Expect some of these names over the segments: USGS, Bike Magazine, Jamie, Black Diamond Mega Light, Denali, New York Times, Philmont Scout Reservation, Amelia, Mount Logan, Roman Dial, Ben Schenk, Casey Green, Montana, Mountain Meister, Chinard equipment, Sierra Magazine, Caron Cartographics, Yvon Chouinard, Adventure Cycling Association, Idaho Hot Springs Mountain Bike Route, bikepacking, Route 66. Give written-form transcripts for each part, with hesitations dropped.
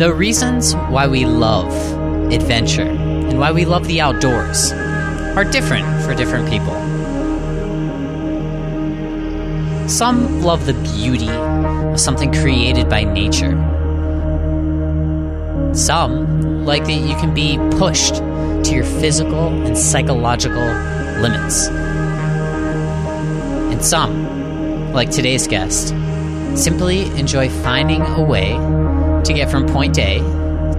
The reasons why we love adventure and why we love the outdoors are different for different people. Some love the beauty of something created by nature. Some like that you can be pushed to your physical and psychological limits. And some, like today's guest, simply enjoy finding a way to get from point A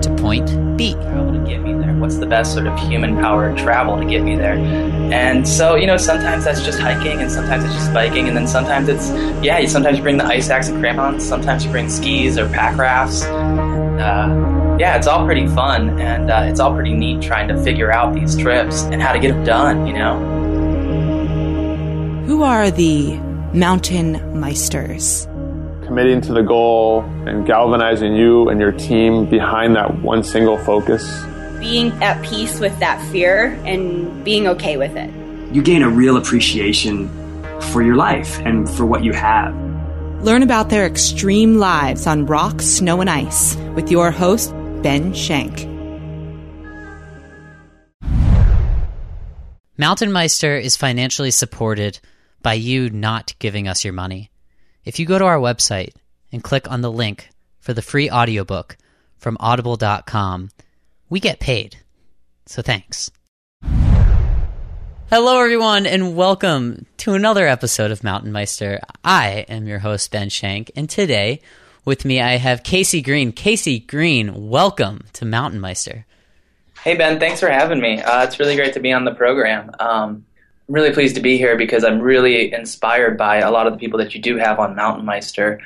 to point B. Travel to get me there. What's the best sort of human-powered travel to get me there? And so, you know, sometimes that's just hiking, and sometimes it's just biking, and then sometimes it's, yeah, sometimes you bring the ice axe and crampons, sometimes you bring skis or pack rafts. Yeah, it's all pretty fun, and it's all pretty neat trying to figure out these trips and how to get them done, you know? Who are the mountain meisters? Committing to the goal and galvanizing you and your team behind that one single focus. Being at peace with that fear and being okay with it. You gain a real appreciation for your life and for what you have. Learn about their extreme lives on rock, snow, and ice with your host, Ben Schenk. Mountain Meister is financially supported by you not giving us your money. If you go to our website and click on the link for the free audiobook from audible.com, we get paid. So thanks. Hello, everyone, and welcome to another episode of Mountain Meister. I am your host, Ben Schenk, and today with me I have Casey Green. Casey Green, welcome to Mountain Meister. Hey, Ben. Thanks for having me. It's really great to be on the program. I'm really pleased to be here because I'm really inspired by a lot of the people that you do have on Mountain Meister,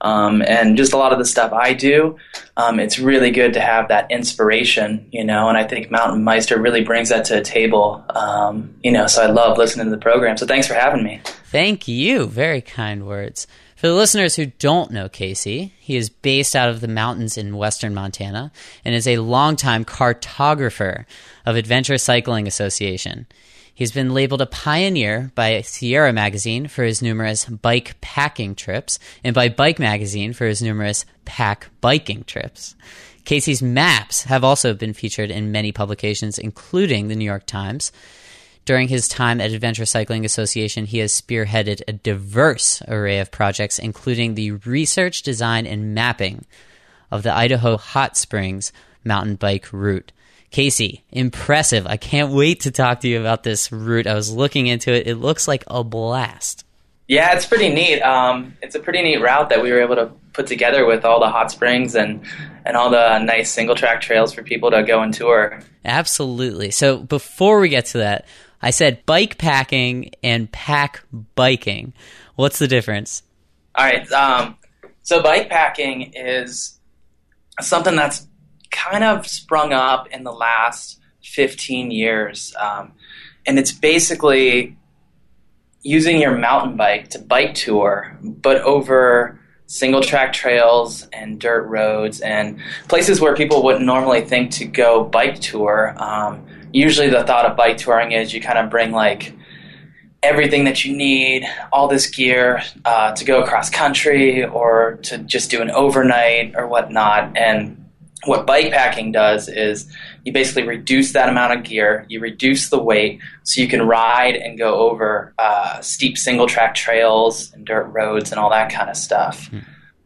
and just a lot of the stuff I do. It's really good to have that inspiration, you know, and I think Mountain Meister really brings that to the table, you know, so I love listening to the program. So thanks for having me. Thank you. Very kind words. For the listeners who don't know Casey, he is based out of the mountains in western Montana and is a longtime cartographer of Adventure Cycling Association. He's been labeled a pioneer by Sierra Magazine for his numerous bike packing trips and by Bike Magazine for his numerous pack biking trips. Casey's maps have also been featured in many publications, including the New York Times. During his time at Adventure Cycling Association, he has spearheaded a diverse array of projects, including the research, design, and mapping of the Idaho Hot Springs Mountain Bike Route. Casey, impressive. I can't wait to talk to you about this route. I was looking into it. It looks like a blast. Yeah, it's pretty neat. It's a pretty neat route that we were able to put together with all the hot springs and all the nice single track trails for people to go and tour. Absolutely. So before we get to that, I said bike packing and pack biking. What's the difference? All right. So bike packing is something that's kind of sprung up in the last 15 years. And it's basically using your mountain bike to bike tour, but over single track trails and dirt roads and places where people wouldn't normally think to go bike tour. Usually the thought of bike touring is you kind of bring like everything that you need, all this gear to go across country or to just do an overnight or whatnot. And what bike packing does is you basically reduce that amount of gear, you reduce the weight, so you can ride and go over steep single-track trails and dirt roads and all that kind of stuff.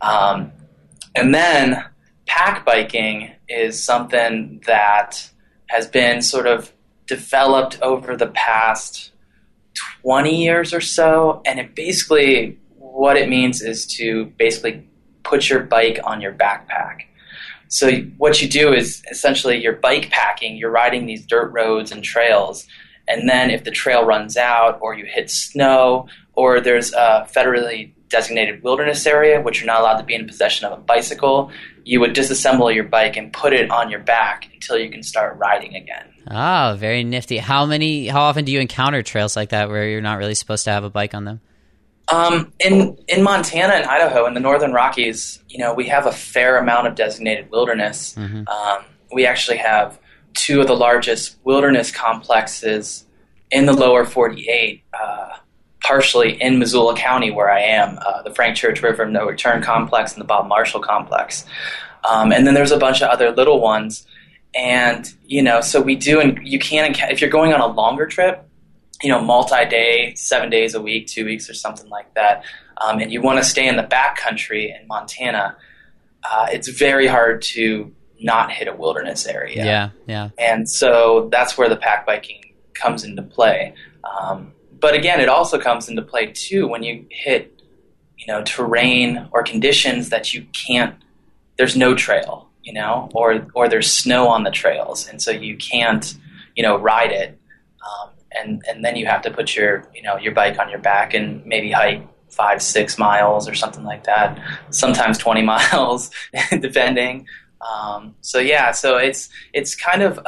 And then pack biking is something that has been sort of developed over the past 20 years or so, and it basically, what it means is to basically put your bike on your backpack. So what you do is essentially you're bike packing, you're riding these dirt roads and trails, and then if the trail runs out or you hit snow or there's a federally designated wilderness area, which you're not allowed to be in possession of a bicycle, you would disassemble your bike and put it on your back until you can start riding again. Oh, very nifty. How often do you encounter trails like that where you're not really supposed to have a bike on them? In Montana and Idaho, in the Northern Rockies, you know, we have a fair amount of designated wilderness. We actually have two of the largest wilderness complexes in the lower 48, partially in Missoula County where I am, the Frank Church River of No Return complex and the Bob Marshall complex. And then there's a bunch of other little ones. And, you know, so we do, and you can, if you're going on a longer trip, you know, multi-day, 7 days a week, 2 weeks or something like that, and you want to stay in the backcountry in Montana, it's very hard to not hit a wilderness area. Yeah, yeah. And so that's where the pack biking comes into play. But again, it also comes into play too when you hit, you know, terrain or conditions that you can't, there's no trail, you know, or there's snow on the trails. And so you can't, you know, ride it. And then you have to put your, you know, your bike on your back and maybe hike 5-6 miles or something like that. Sometimes 20 miles, depending. So yeah, so it's kind of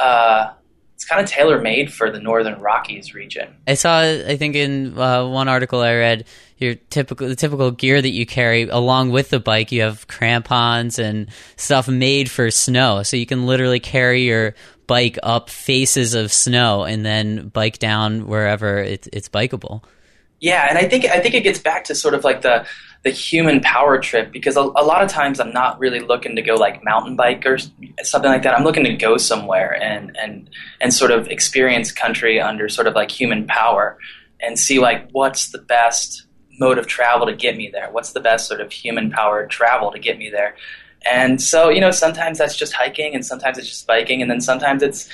tailor-made for the Northern Rockies region. I saw, I think in one article I read, the typical gear that you carry along with the bike, you have crampons and stuff made for snow. So you can literally carry your bike up faces of snow and then bike down wherever it's bikeable. Yeah, and I think it gets back to sort of like the human power trip, because a lot of times I'm not really looking to go like mountain bike or something like that. I'm looking to go somewhere and sort of experience country under sort of like human power and see like what's the best mode of travel to get me there. What's the best sort of human powered travel to get me there? And so, you know, sometimes that's just hiking and sometimes it's just biking. And then sometimes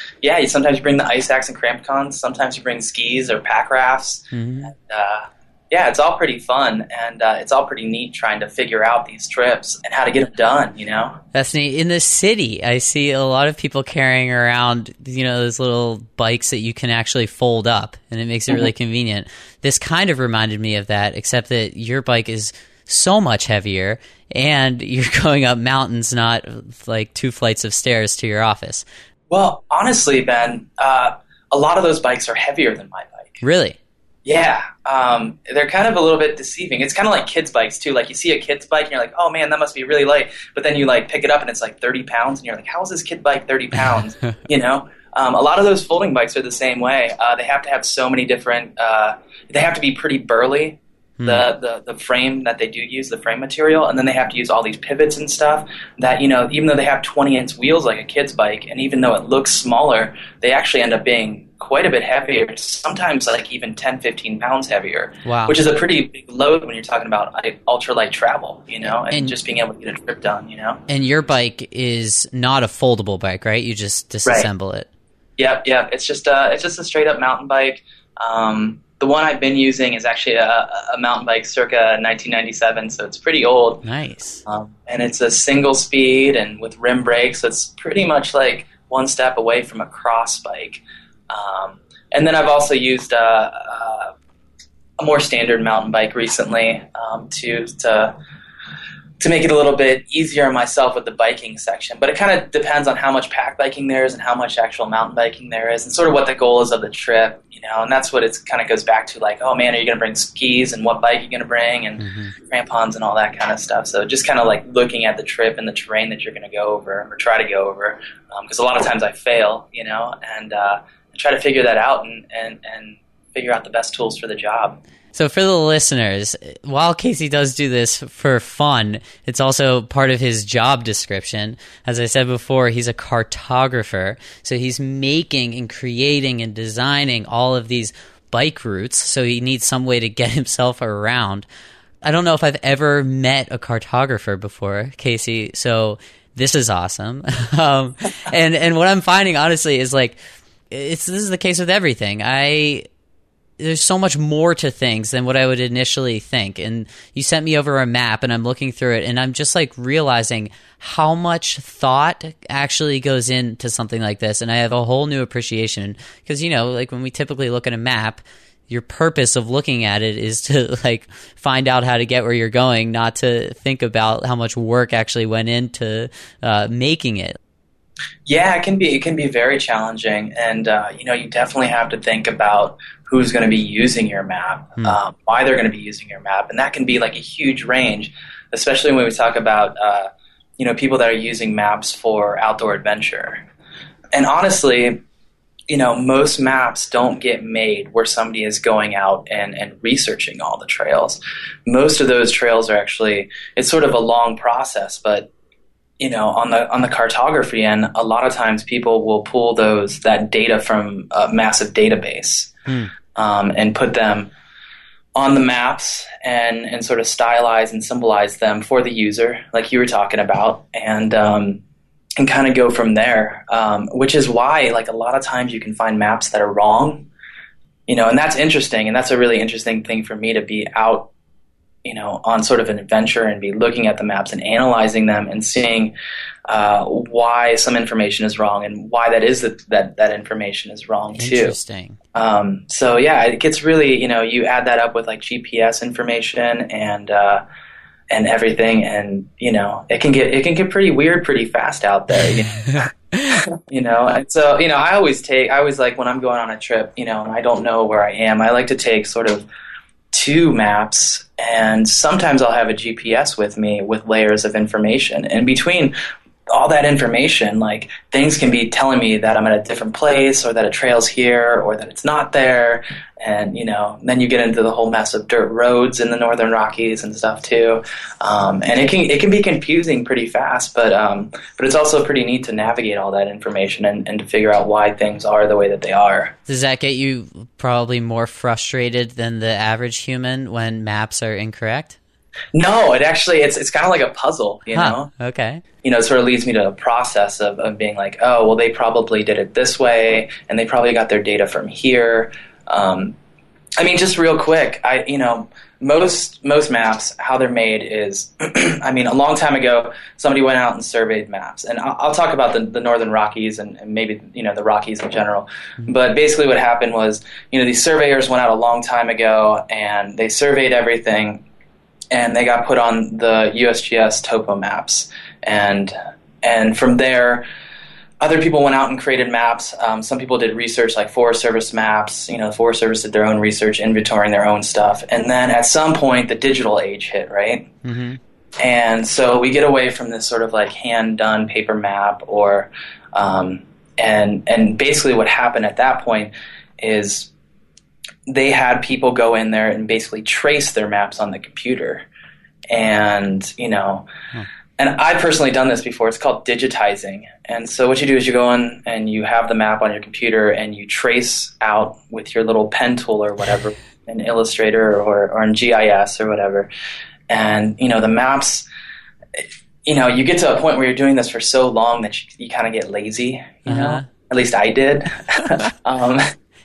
sometimes you bring the ice axe and crampons. Sometimes you bring skis or pack rafts. Mm-hmm. And, yeah, it's all pretty fun, and it's all pretty neat trying to figure out these trips and how to get them done, you know? That's neat. In the city, I see a lot of people carrying around, you know, those little bikes that you can actually fold up, and it makes it really convenient. This kind of reminded me of that, except that your bike is so much heavier, and you're going up mountains, not like 2 flights of stairs to your office. Well, honestly, Ben, a lot of those bikes are heavier than my bike. Really? Yeah, they're kind of a little bit deceiving. It's kind of like kids' bikes, too. Like, you see a kid's bike, and you're like, oh, man, that must be really light. But then you, like, pick it up, and it's, like, 30 pounds. And you're like, how is this kid bike 30 pounds? You know? A lot of those folding bikes are the same way. They have to have so many different they have to be pretty burly, the frame that they do use, the frame material. And then they have to use all these pivots and stuff that, you know, even though they have 20-inch wheels like a kid's bike, and even though it looks smaller, they actually end up being quite a bit heavier, sometimes like even 10-15 pounds heavier. Wow. Which is a pretty big load when you're talking about ultralight travel, you know, and just being able to get a trip done, you know. And your bike is not a foldable bike, right? You just disassemble it. Yep. It's just a straight up mountain bike. The one I've been using is actually a mountain bike circa 1997, so it's pretty old. Nice. And it's a single speed and with rim brakes, so it's pretty much like one step away from a cross bike. And then I've also used a more standard mountain bike recently to make it a little bit easier on myself with the biking section. But it kind of depends on how much pack biking there is and how much actual mountain biking there is and sort of what the goal is of the trip, you know. And that's what it kind of goes back to, like, oh, man, are you going to bring skis and what bike are you going to bring and crampons and all that kind of stuff. So just kind of like looking at the trip and the terrain that you're going to go over or try to go over, because a lot of times I fail, you know, and try to figure that out and figure out the best tools for the job. So for the listeners, while Casey does do this for fun, it's also part of his job description. As I said before, he's a cartographer. So he's making and creating and designing all of these bike routes. So he needs some way to get himself around. I don't know if I've ever met a cartographer before, Casey. So this is awesome. And what I'm finding, honestly, is like, this is the case with everything. There's so much more to things than what I would initially think. And you sent me over a map and I'm looking through it and I'm just like realizing how much thought actually goes into something like this. And I have a whole new appreciation because, you know, like when we typically look at a map, your purpose of looking at it is to like find out how to get where you're going, not to think about how much work actually went into making it. Yeah, it can be very challenging, and you know, you definitely have to think about who's going to be using your map, why they're going to be using your map, and that can be like a huge range, especially when we talk about you know, people that are using maps for outdoor adventure. And honestly, you know, most maps don't get made where somebody is going out and researching all the trails. Most of those trails are actually, it's sort of a long process, but you know, on the cartography end, a lot of times people will pull that data from a massive database and put them on the maps and sort of stylize and symbolize them for the user, like you were talking about, and kind of go from there, which is why, like, a lot of times you can find maps that are wrong, you know, and that's interesting. And that's a really interesting thing for me to be out, you know, on sort of an adventure and be looking at the maps and analyzing them and seeing why some information is wrong and why that is that information is wrong too. Interesting. So yeah, it gets really, you know, you add that up with like GPS information and everything, and you know, it can get pretty weird pretty fast out there. You know, and so, you know, I always like when I'm going on a trip, you know, and I don't know where I am, I like to take sort of two maps, and sometimes I'll have a GPS with me with layers of information. And between all that information, like, things can be telling me that I'm at a different place, or that a trail's here, or that it's not there. And, you know, then you get into the whole mess of dirt roads in the Northern Rockies and stuff too. And it can be confusing pretty fast, but it's also pretty neat to navigate all that information and to figure out why things are the way that they are. Does that get you probably more frustrated than the average human when maps are incorrect? No, it actually, it's kind of like a puzzle, you know? Okay. You know, it sort of leads me to the process of being like, oh, well, they probably did it this way, and they probably got their data from here. I mean, just real quick, most maps, how they're made is, I mean, a long time ago, somebody went out and surveyed maps. And I'll talk about the Northern Rockies and maybe, you know, the Rockies in general. But basically what happened was, you know, these surveyors went out a long time ago, and they surveyed everything, and they got put on the USGS topo maps. And from there, other people went out and created maps. Some people did research, like Forest Service maps. You know, the Forest Service did their own research, inventorying their own stuff. And then at some point, the digital age hit, right? Mm-hmm. And so we get away from this sort of like hand-done paper map, or and basically what happened at that point is they had people go in there and basically trace their maps on the computer. And, you know, and I've personally done this before. It's called digitizing. And so what you do is you go in and you have the map on your computer and you trace out with your little pen tool or whatever, in Illustrator or in GIS or whatever. And, you know, the maps, you know, you get to a point where you're doing this for so long that you kind of get lazy, you know, at least I did.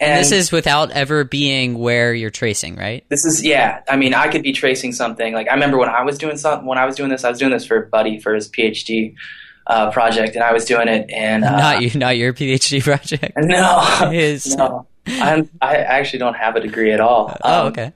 And this is without ever being where you're tracing, right? This is, yeah. I mean, I could be tracing something. Like, I remember when I was doing this for Buddy for his PhD project, and I was doing it in not your PhD project. No, no. I actually don't have a degree at all. Okay.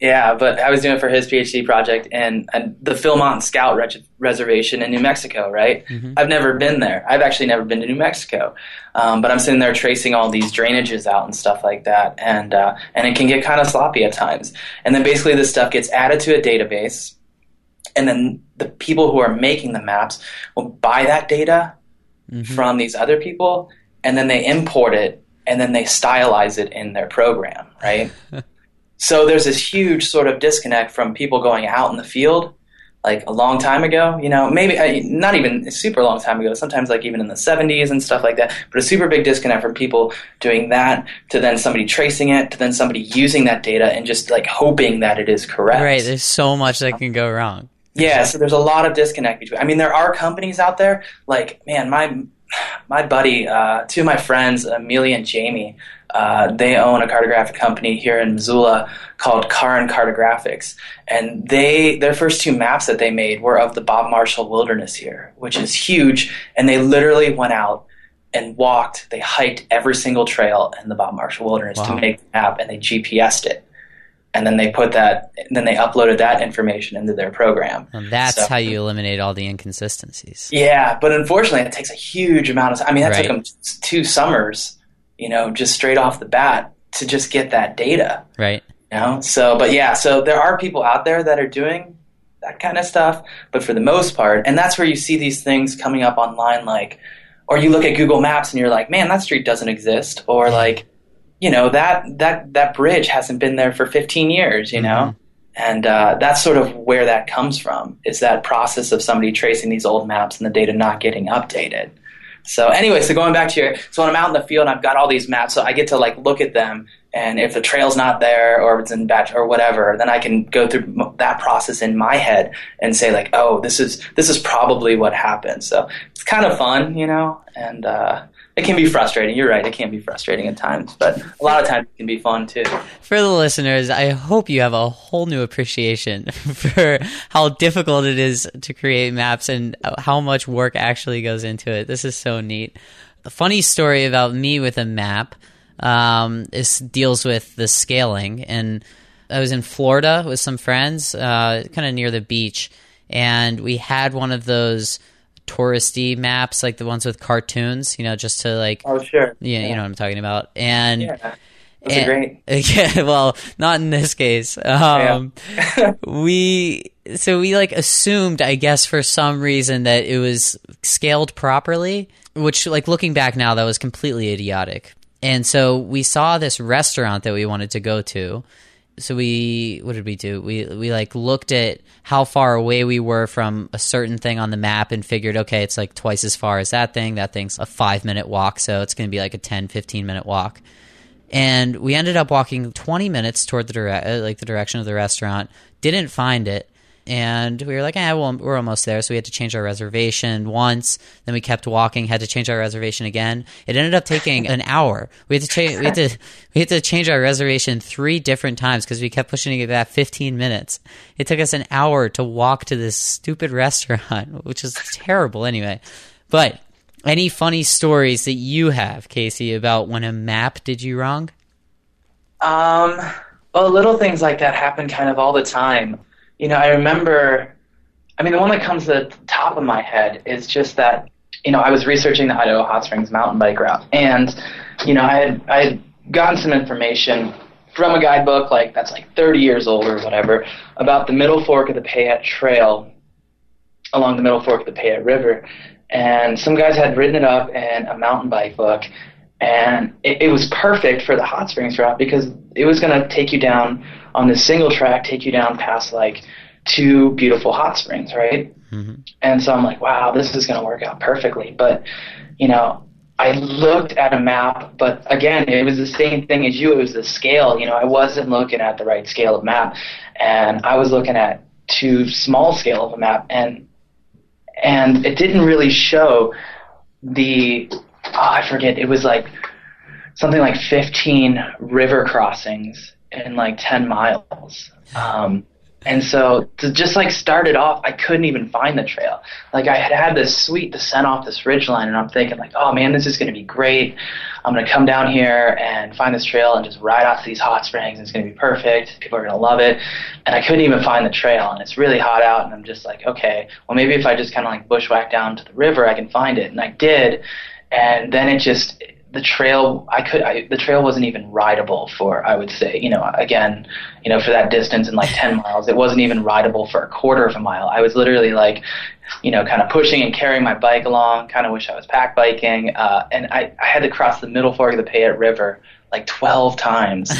Yeah, but I was doing it for his PhD project and the Philmont Scout Reservation in New Mexico, right? Mm-hmm. I've never been there. I've actually never been to New Mexico. But I'm sitting there tracing all these drainages out and stuff like that. And it can get kind of sloppy at times. And then basically this stuff gets added to a database. And then the people who are making the maps will buy that data from these other people. And then they import it. And then they stylize it in their program, right? So there's this huge sort of disconnect from people going out in the field, like a long time ago, you know, maybe not even a super long time ago, sometimes like even in the 70s and stuff like that, but a super big disconnect from people doing that to then somebody tracing it, to then somebody using that data and just like hoping that it is correct. Right. There's so much that can go wrong. Yeah. So there's a lot of disconnect between, I mean, there are companies out there like, man, my buddy, two of my friends, Amelia and Jamie, they own a cartographic company here in Missoula called Caron Cartographics, and their first two maps that they made were of the Bob Marshall wilderness here, which is huge, and they literally went out and walked, they hiked every single trail in the Bob Marshall wilderness to make the map, and they GPSed it, and then they put that, and then they uploaded that information into their program. And that's how you eliminate all the inconsistencies. Yeah, but unfortunately it takes a huge amount of time. I mean, that took them two summers, you know, just straight off the bat to just get that data. Right. You know? So, but yeah, so there are people out there that are doing that kind of stuff, but for the most part, and that's where you see these things coming up online, like, or you look at Google Maps and you're like, man, that street doesn't exist. Or like, you know, that bridge hasn't been there for 15 years, you know? And that's sort of where that comes from, is that process of somebody tracing these old maps and the data not getting updated. So anyway, so going back to your, so when I'm out in the field, I've got all these maps, so I get to like look at them, and if the trail's not there or if it's in batch or whatever, then I can go through that process in my head and say like, oh, this is probably what happened. So it's kind of fun, you know, and it can be frustrating. You're right. It can be frustrating at times, but a lot of times it can be fun too. For the listeners, I hope you have a whole new appreciation for how difficult it is to create maps and how much work actually goes into it. This is so neat. A funny story about me with a map deals with the scaling. And I was in Florida with some friends, kind of near the beach, and we had one of those touristy maps, like the ones with cartoons, you know, just to like, oh sure, yeah, you know what I'm talking about. And yeah, those are great. Yeah, well, not in this case. Yeah. we like assumed, I guess, for some reason that it was scaled properly, which, like, looking back now, that was completely idiotic. And so we saw this restaurant that we wanted to go to. So what did we do? We like looked at how far away we were from a certain thing on the map and figured, okay, it's like twice as far as that thing. That thing's a 5-minute walk. So it's going to be like a 10, 15-minute walk. And we ended up walking 20 minutes toward the direction of the restaurant, didn't find it. And we were like, well, we're almost there. So we had to change our reservation once. Then we kept walking, had to change our reservation again. It ended up taking an hour. We had to change our reservation 3 different times because we kept pushing it back 15 minutes. It took us an hour to walk to this stupid restaurant, which is terrible anyway. But any funny stories that you have, Casey, about when a map did you wrong? Well, little things like that happen kind of all the time. You know, I remember, I mean, the one that comes to the top of my head is just that, you know, I was researching the Idaho Hot Springs Mountain Bike Route, and, you know, I had gotten some information from a guidebook, like, that's like 30 years old or whatever, about the middle fork of the Payette Trail along the middle fork of the Payette River, and some guys had written it up in a mountain bike book, and it was perfect for the Hot Springs Route because it was going to take you down on this single track, take you down past like 2 beautiful hot springs, right? Mm-hmm. And so I'm like, wow, this is going to work out perfectly. But, you know, I looked at a map, but again, it was the same thing as you. It was the scale. You know, I wasn't looking at the right scale of map, and I was looking at too small scale of a map, and it didn't really show the, I forget, it was like something like 15 river crossings in like 10 miles. And so to just like start it off, I couldn't even find the trail. Like I had this sweet descent off this ridgeline, and I'm thinking like, oh man, this is going to be great. I'm going to come down here and find this trail and just ride off to these hot springs. It's going to be perfect. People are going to love it. And I couldn't even find the trail, and it's really hot out, and I'm just like, okay, well maybe if I just kind of like bushwhack down to the river, I can find it. And I did. And then it just, the trail wasn't even rideable for, I would say, you know, again, you know, for that distance and like 10 miles, it wasn't even rideable for a quarter of a mile. I was literally like, you know, kind of pushing and carrying my bike along, kind of wish I was pack biking. And I had to cross the middle fork of the Payette River like 12 times.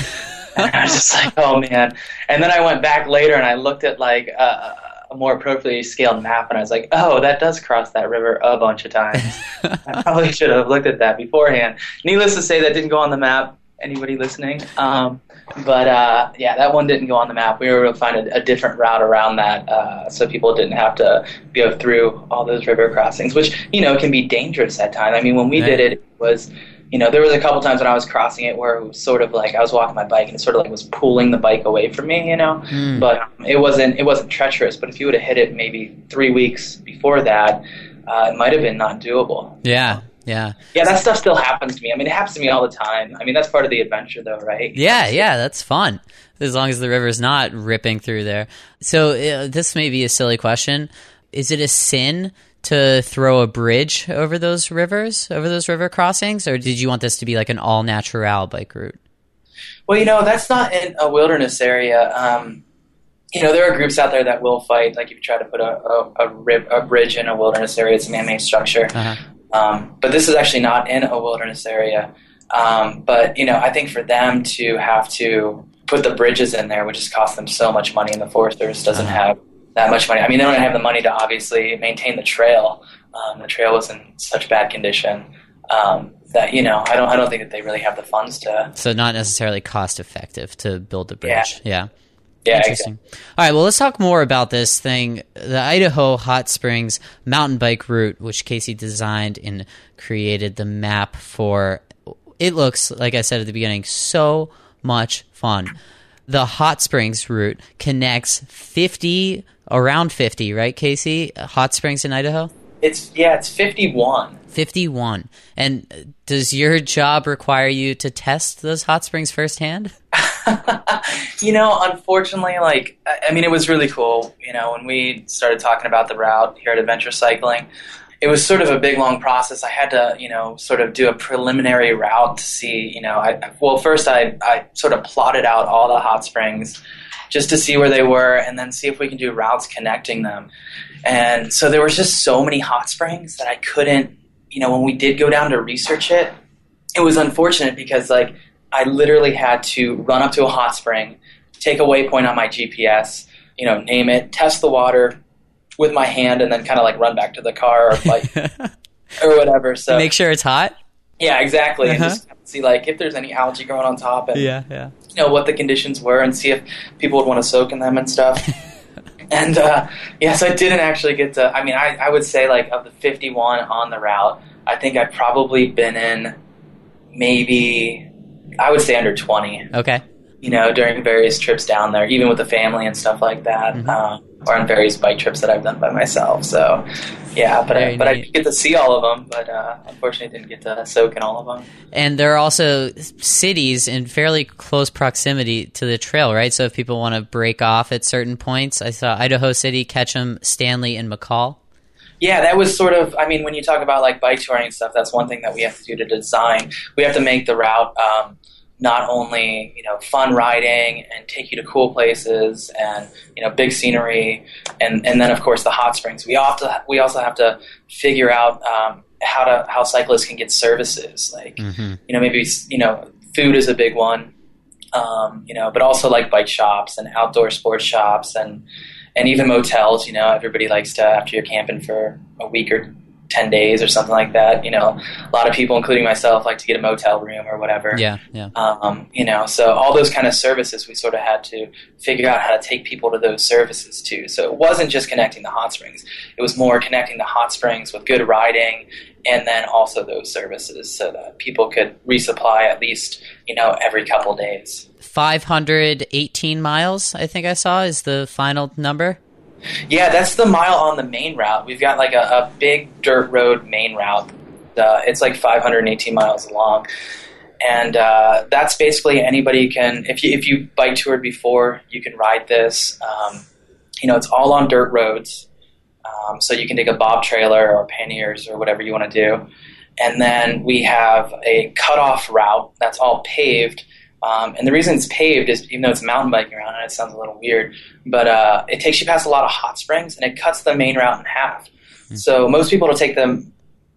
And I was just like, oh man. And then I went back later and I looked at like, a more appropriately scaled map, and I was like, oh, that does cross that river a bunch of times. I probably should have looked at that beforehand. Needless to say, that didn't go on the map, anybody listening. But yeah, that one didn't go on the map. We were able to find a different route around that, so people didn't have to go through all those river crossings, which, you know, can be dangerous at times. I mean, when we did it, it was, you know, there was a couple times when I was crossing it where it was sort of like I was walking my bike and it sort of like was pulling the bike away from me, you know. Mm. But it wasn't treacherous. But if you would have hit it maybe 3 weeks before that, it might have been not doable. Yeah, yeah, yeah. That stuff still happens to me. I mean, it happens to me all the time. I mean, that's part of the adventure, though, right? Yeah, yeah, that's fun. As long as the river's not ripping through there. So this may be a silly question: is it a sin to throw a bridge over those rivers, over those river crossings, or did you want this to be like an all-natural bike route? Well, you know, that's not in a wilderness area. You know, there are groups out there that will fight, like if you try to put a bridge in a wilderness area, it's a man-made structure. Uh-huh. But this is actually not in a wilderness area. But, you know, I think for them to have to put the bridges in there, which has cost them so much money, and the Forest Service doesn't have that much money. I mean, they don't have the money to obviously maintain the trail. The trail was in such bad condition that, you know, I don't think that they really have the funds to. So not necessarily cost effective to build the bridge. Yeah. Interesting. Exactly. All right. Well, let's talk more about this thing, the Idaho Hot Springs Mountain Bike Route, which Casey designed and created the map for. It looks, like I said at the beginning, so much fun. The Hot Springs route connects around 50, right, Casey? Hot Springs in Idaho? It's 51. 51. And does your job require you to test those hot springs firsthand? You know, unfortunately, it was really cool. You know, when we started talking about the route here at Adventure Cycling, it was sort of a big, long process. I had to, you know, sort of do a preliminary route to see, you know, first I sort of plotted out all the hot springs just to see where they were and then see if we can do routes connecting them. And so there was just so many hot springs that I couldn't, you know, when we did go down to research it, it was unfortunate because, like, I literally had to run up to a hot spring, take a waypoint on my GPS, you know, name it, test the water with my hand, and then kind of like run back to the car or like or whatever. So make sure it's hot. Yeah, exactly. And just see like if there's any algae growing on top, and you know what the conditions were, and see if people would want to soak in them and stuff. And so I didn't actually get to. I mean, I would say like of the 51 on the route, I think I've probably been in maybe I would say under 20. Okay. You know, during various trips down there, even with the family and stuff like that. Or on various bike trips that I've done by myself. So, yeah, but I did get to see all of them, but unfortunately didn't get to soak in all of them. And there are also cities in fairly close proximity to the trail, right? So if people want to break off at certain points, I saw Idaho City, Ketchum, Stanley, and McCall. Yeah, that was sort of, I mean, when you talk about like bike touring and stuff, that's one thing that we have to do to design. We have to make the route not only, you know, fun riding and take you to cool places and, you know, big scenery and then of course the hot springs. We also have to figure out how cyclists can get services, like you know, maybe, you know, food is a big one, you know, but also like bike shops and outdoor sports shops and even motels. You know, everybody likes to, after you're camping for a week or 10 days or something like that, you know, a lot of people, including myself, like to get a motel room or whatever. Yeah. You know, so all those kind of services, we sort of had to figure out how to take people to those services too. So it wasn't just connecting the hot springs. It was more connecting the hot springs with good riding and then also those services so that people could resupply at least, you know, every couple days. 518 miles, I think I saw, is the final number. Yeah, that's the mile on the main route. We've got like a big dirt road main route. It's like 518 miles long. And that's basically anybody can, if you bike toured before, you can ride this. You know, it's all on dirt roads. So you can take a bob trailer or panniers or whatever you want to do. And then we have a cutoff route that's all paved. And the reason it's paved is, even though it's mountain biking around, and it sounds a little weird, but it takes you past a lot of hot springs, and it cuts the main route in half. So most people, it'll take them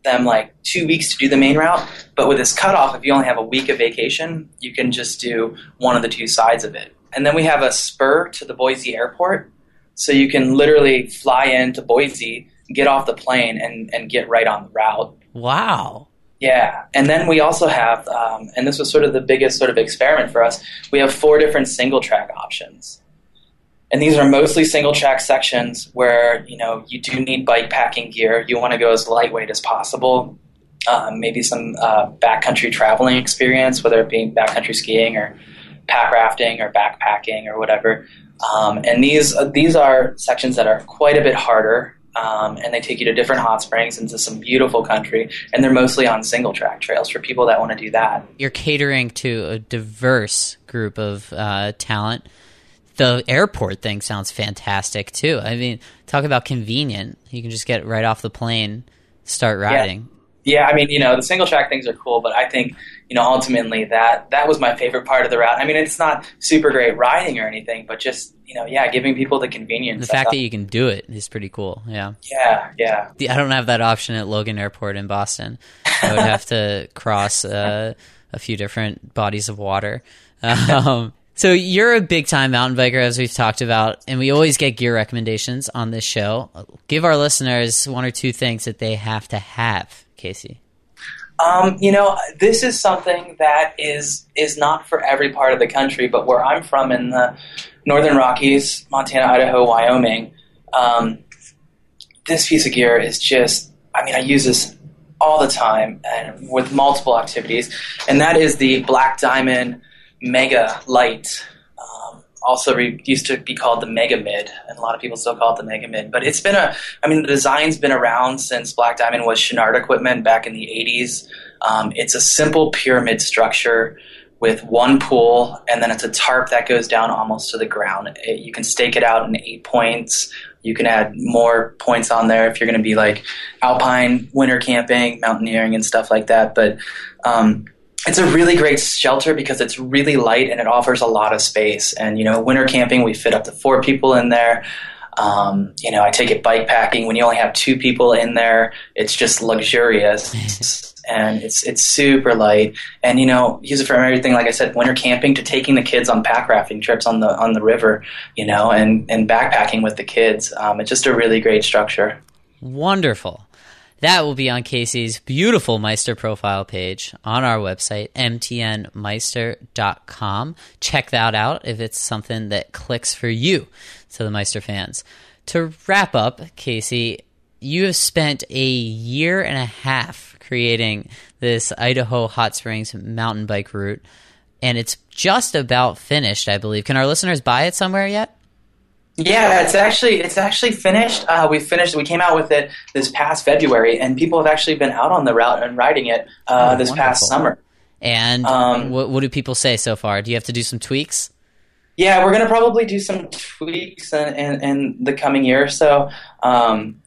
like 2 weeks to do the main route, but with this cutoff, if you only have a week of vacation, you can just do one of the two sides of it. And then we have a spur to the Boise airport, so you can literally fly into Boise, get off the plane, and get right on the route. Wow. Yeah, and then we also have, and this was sort of the biggest sort of experiment for us, we have 4 different single-track options. And these are mostly single-track sections where, you know, you do need bike packing gear. You want to go as lightweight as possible, maybe some backcountry traveling experience, whether it be backcountry skiing or pack rafting or backpacking or whatever. And these are sections that are quite a bit harder. And they take you to different hot springs into some beautiful country, and they're mostly on single track trails for people that want to do that. You're catering to a diverse group of talent. The airport thing sounds fantastic too. I mean, talk about convenient. You can just get right off the plane, start riding. Yeah, I mean, you know, the single track things are cool, but I think, you know, ultimately that was my favorite part of the route. I mean, it's not super great riding or anything, but just, you know, yeah, giving people the convenience. The fact that you can do it is pretty cool. Yeah. Yeah. I don't have that option at Logan Airport in Boston. I would have to cross a few different bodies of water. So you're a big-time mountain biker, as we've talked about, and we always get gear recommendations on this show. Give our listeners one or two things that they have to have, Casey. This is something that is not for every part of the country, but where I'm from in the Northern Rockies, Montana, Idaho, Wyoming, this piece of gear is just, I use this all the time and with multiple activities, and that is the Black Diamond Mega Light, also used to be called the Mega Mid, and a lot of people still call it the Mega Mid. But it's been the design's been around since Black Diamond was Chinard equipment back in the 80s. It's a simple pyramid structure with one pool, and then it's a tarp that goes down almost to the ground. You can stake it out in 8 points. You can add more points on there if you're going to be like alpine, winter camping, mountaineering, and stuff like that. But it's a really great shelter because it's really light and it offers a lot of space. And, winter camping, we fit up to 4 people in there. I take it bike packing. When you only have 2 people in there, it's just luxurious and it's super light. And, use it for everything. Like I said, winter camping to taking the kids on pack rafting trips on the river, and backpacking with the kids. It's just a really great structure. Wonderful. That will be on Casey's beautiful Meister profile page on our website, mtnmeister.com. Check that out if it's something that clicks for you, so the Meister fans. To wrap up, Casey, you have spent a 1.5 years creating this Idaho Hot Springs mountain bike route, and it's just about finished, I believe. Can our listeners buy it somewhere yet? Yeah, it's actually finished. We came out with it this past February, and people have actually been out on the route and riding it this wonderful. Past summer. And what do people say so far? Do you have to do some tweaks? Yeah, we're going to probably do some tweaks in the coming year or so. Some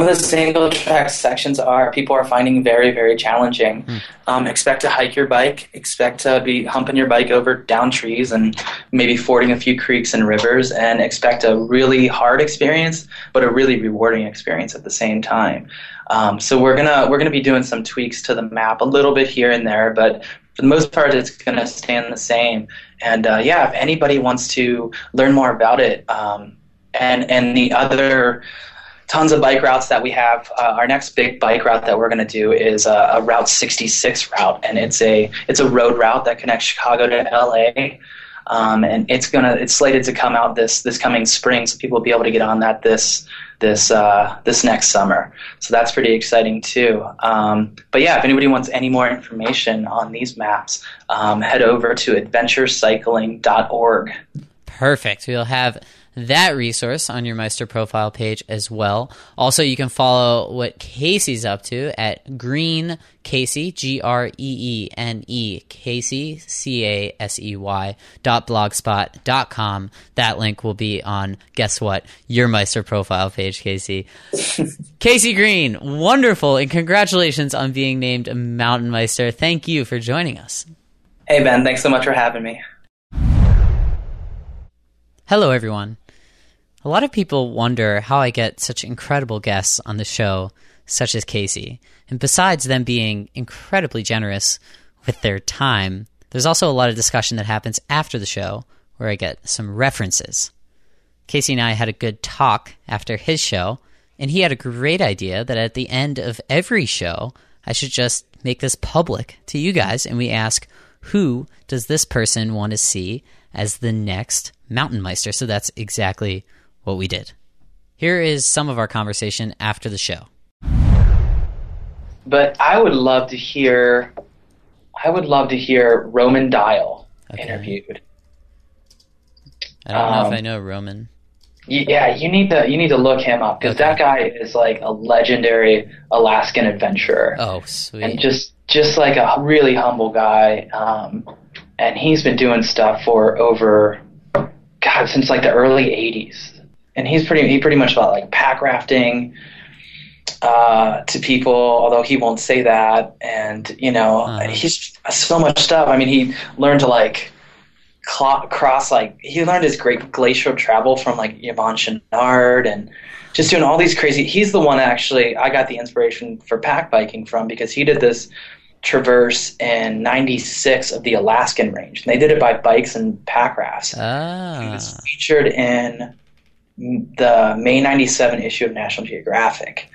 of the single track sections people are finding very, very challenging. Expect to hike your bike, expect to be humping your bike over down trees and maybe fording a few creeks and rivers, and expect a really hard experience, but a really rewarding experience at the same time. So we're gonna be doing some tweaks to the map a little bit here and there, but for the most part, it's going to stand the same. And if anybody wants to learn more about it, and the other tons of bike routes that we have, our next big bike route that we're going to do is a Route 66 route, and it's a road route that connects Chicago to LA. And it's slated to come out this coming spring, so people will be able to get on that this next summer. So that's pretty exciting too. If anybody wants any more information on these maps, head over to adventurecycling.org. Perfect. We'll have that resource on your Meister profile page as well. Also, you can follow what Casey's up to at Green Casey, Greene Casey, Casey .blogspot.com. That link will be on, guess what, your Meister profile page, Casey. Casey Green, wonderful, and congratulations on being named Mountain Meister. Thank you for joining us. Hey, Ben, thanks so much for having me. Hello, everyone. A lot of people wonder how I get such incredible guests on the show, such as Casey. And besides them being incredibly generous with their time, there's also a lot of discussion that happens after the show where I get some references. Casey and I had a good talk after his show, and he had a great idea that at the end of every show, I should just make this public to you guys, and we ask, who does this person want to see as the next Mountain Meister? So that's exactly what we did. Here is some of our conversation after the show. But I would love to hear Roman Dial interviewed. I don't know if I know Roman. Yeah, you need to look him up, because that guy is like a legendary Alaskan adventurer. Oh, sweet. And just like a really humble guy. And he's been doing stuff for over, God, since like the early 80s. And he pretty much about like pack rafting to people, although he won't say that. And, he's so much stuff. He learned to like cross, like he learned his great glacial travel from like Yvon Chouinard and just doing all these crazy. He's the one actually I got the inspiration for pack biking from, because he did this traverse in 96 of the Alaskan range. And they did it by bikes and pack rafts. Ah. It was featured in the May 97 issue of National Geographic.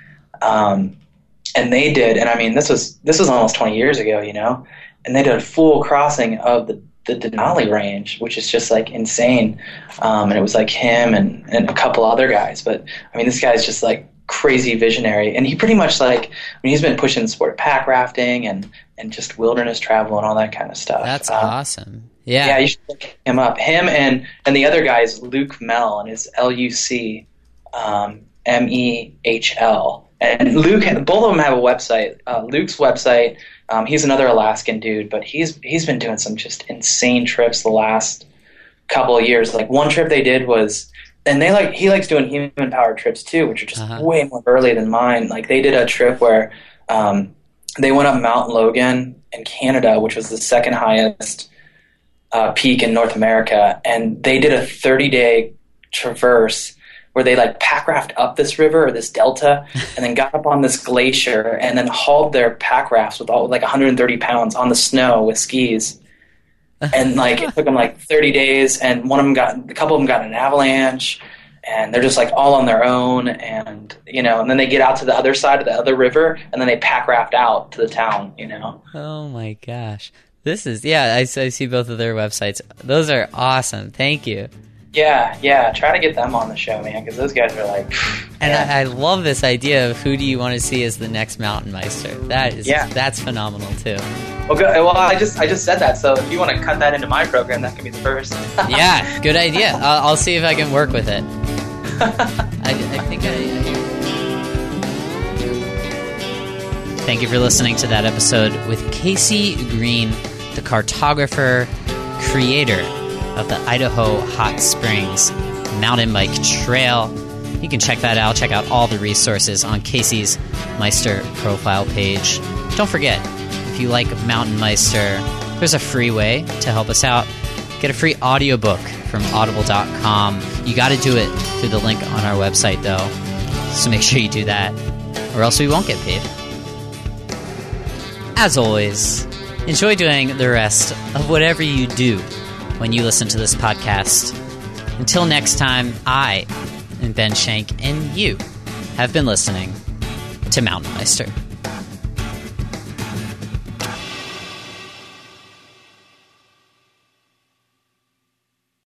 And they did, and I mean, this was almost 20 years ago, you know, and they did a full crossing of the Denali range, which is just like insane. And it was like him and a couple other guys, but I mean, this guy's just like crazy visionary, and he pretty much like, I mean, he's been pushing the sport of pack rafting and just wilderness travel and all that kind of stuff. That's awesome. Yeah. Yeah. You should look him up. Him and the other guy is Luke Mehl, and it's L-U-C, M-E-H-L. And Luke, both of them have a website. Luke's website, he's another Alaskan dude, but he's been doing some just insane trips the last couple of years. Like one trip they did was, and he likes doing human powered trips too, which are just way more early than mine. Like they did a trip where they went up Mount Logan in Canada, which was the second highest peak in North America, and they did a 30-day traverse where they like pack raft up this river or this delta and then got up on this glacier and then hauled their pack rafts with all like 130 pounds on the snow with skis. And like it took them like 30 days, and a couple of them got an avalanche, and they're just like all on their own, and you know, and then they get out to the other side of the other river and then they pack raft out to the town, you know. Oh my gosh. This is, yeah, I see both of their websites. Those are awesome. Thank you. Yeah. Try to get them on the show, man, because those guys are like... And yeah. I love this idea of who do you want to see as the next mountain meister. That's phenomenal too. Well, good. Well, I just said that, so if you want to cut that into my program, that can be the first. Yeah, good idea. I'll see if I can work with it. I think I do. Thank you for listening to that episode with Casey Green, the cartographer, creator of the Idaho Hot Springs Mountain Bike Trail. You can check that out. Check out all the resources on Casey's Meister profile page. Don't forget, if you like Mountain Meister, there's a free way to help us out. Get a free audiobook from audible.com. You got to do it through the link on our website, though, so make sure you do that, or else we won't get paid. As always, enjoy doing the rest of whatever you do when you listen to this podcast. Until next time, I am Ben Shank, and you have been listening to Mountain Meister.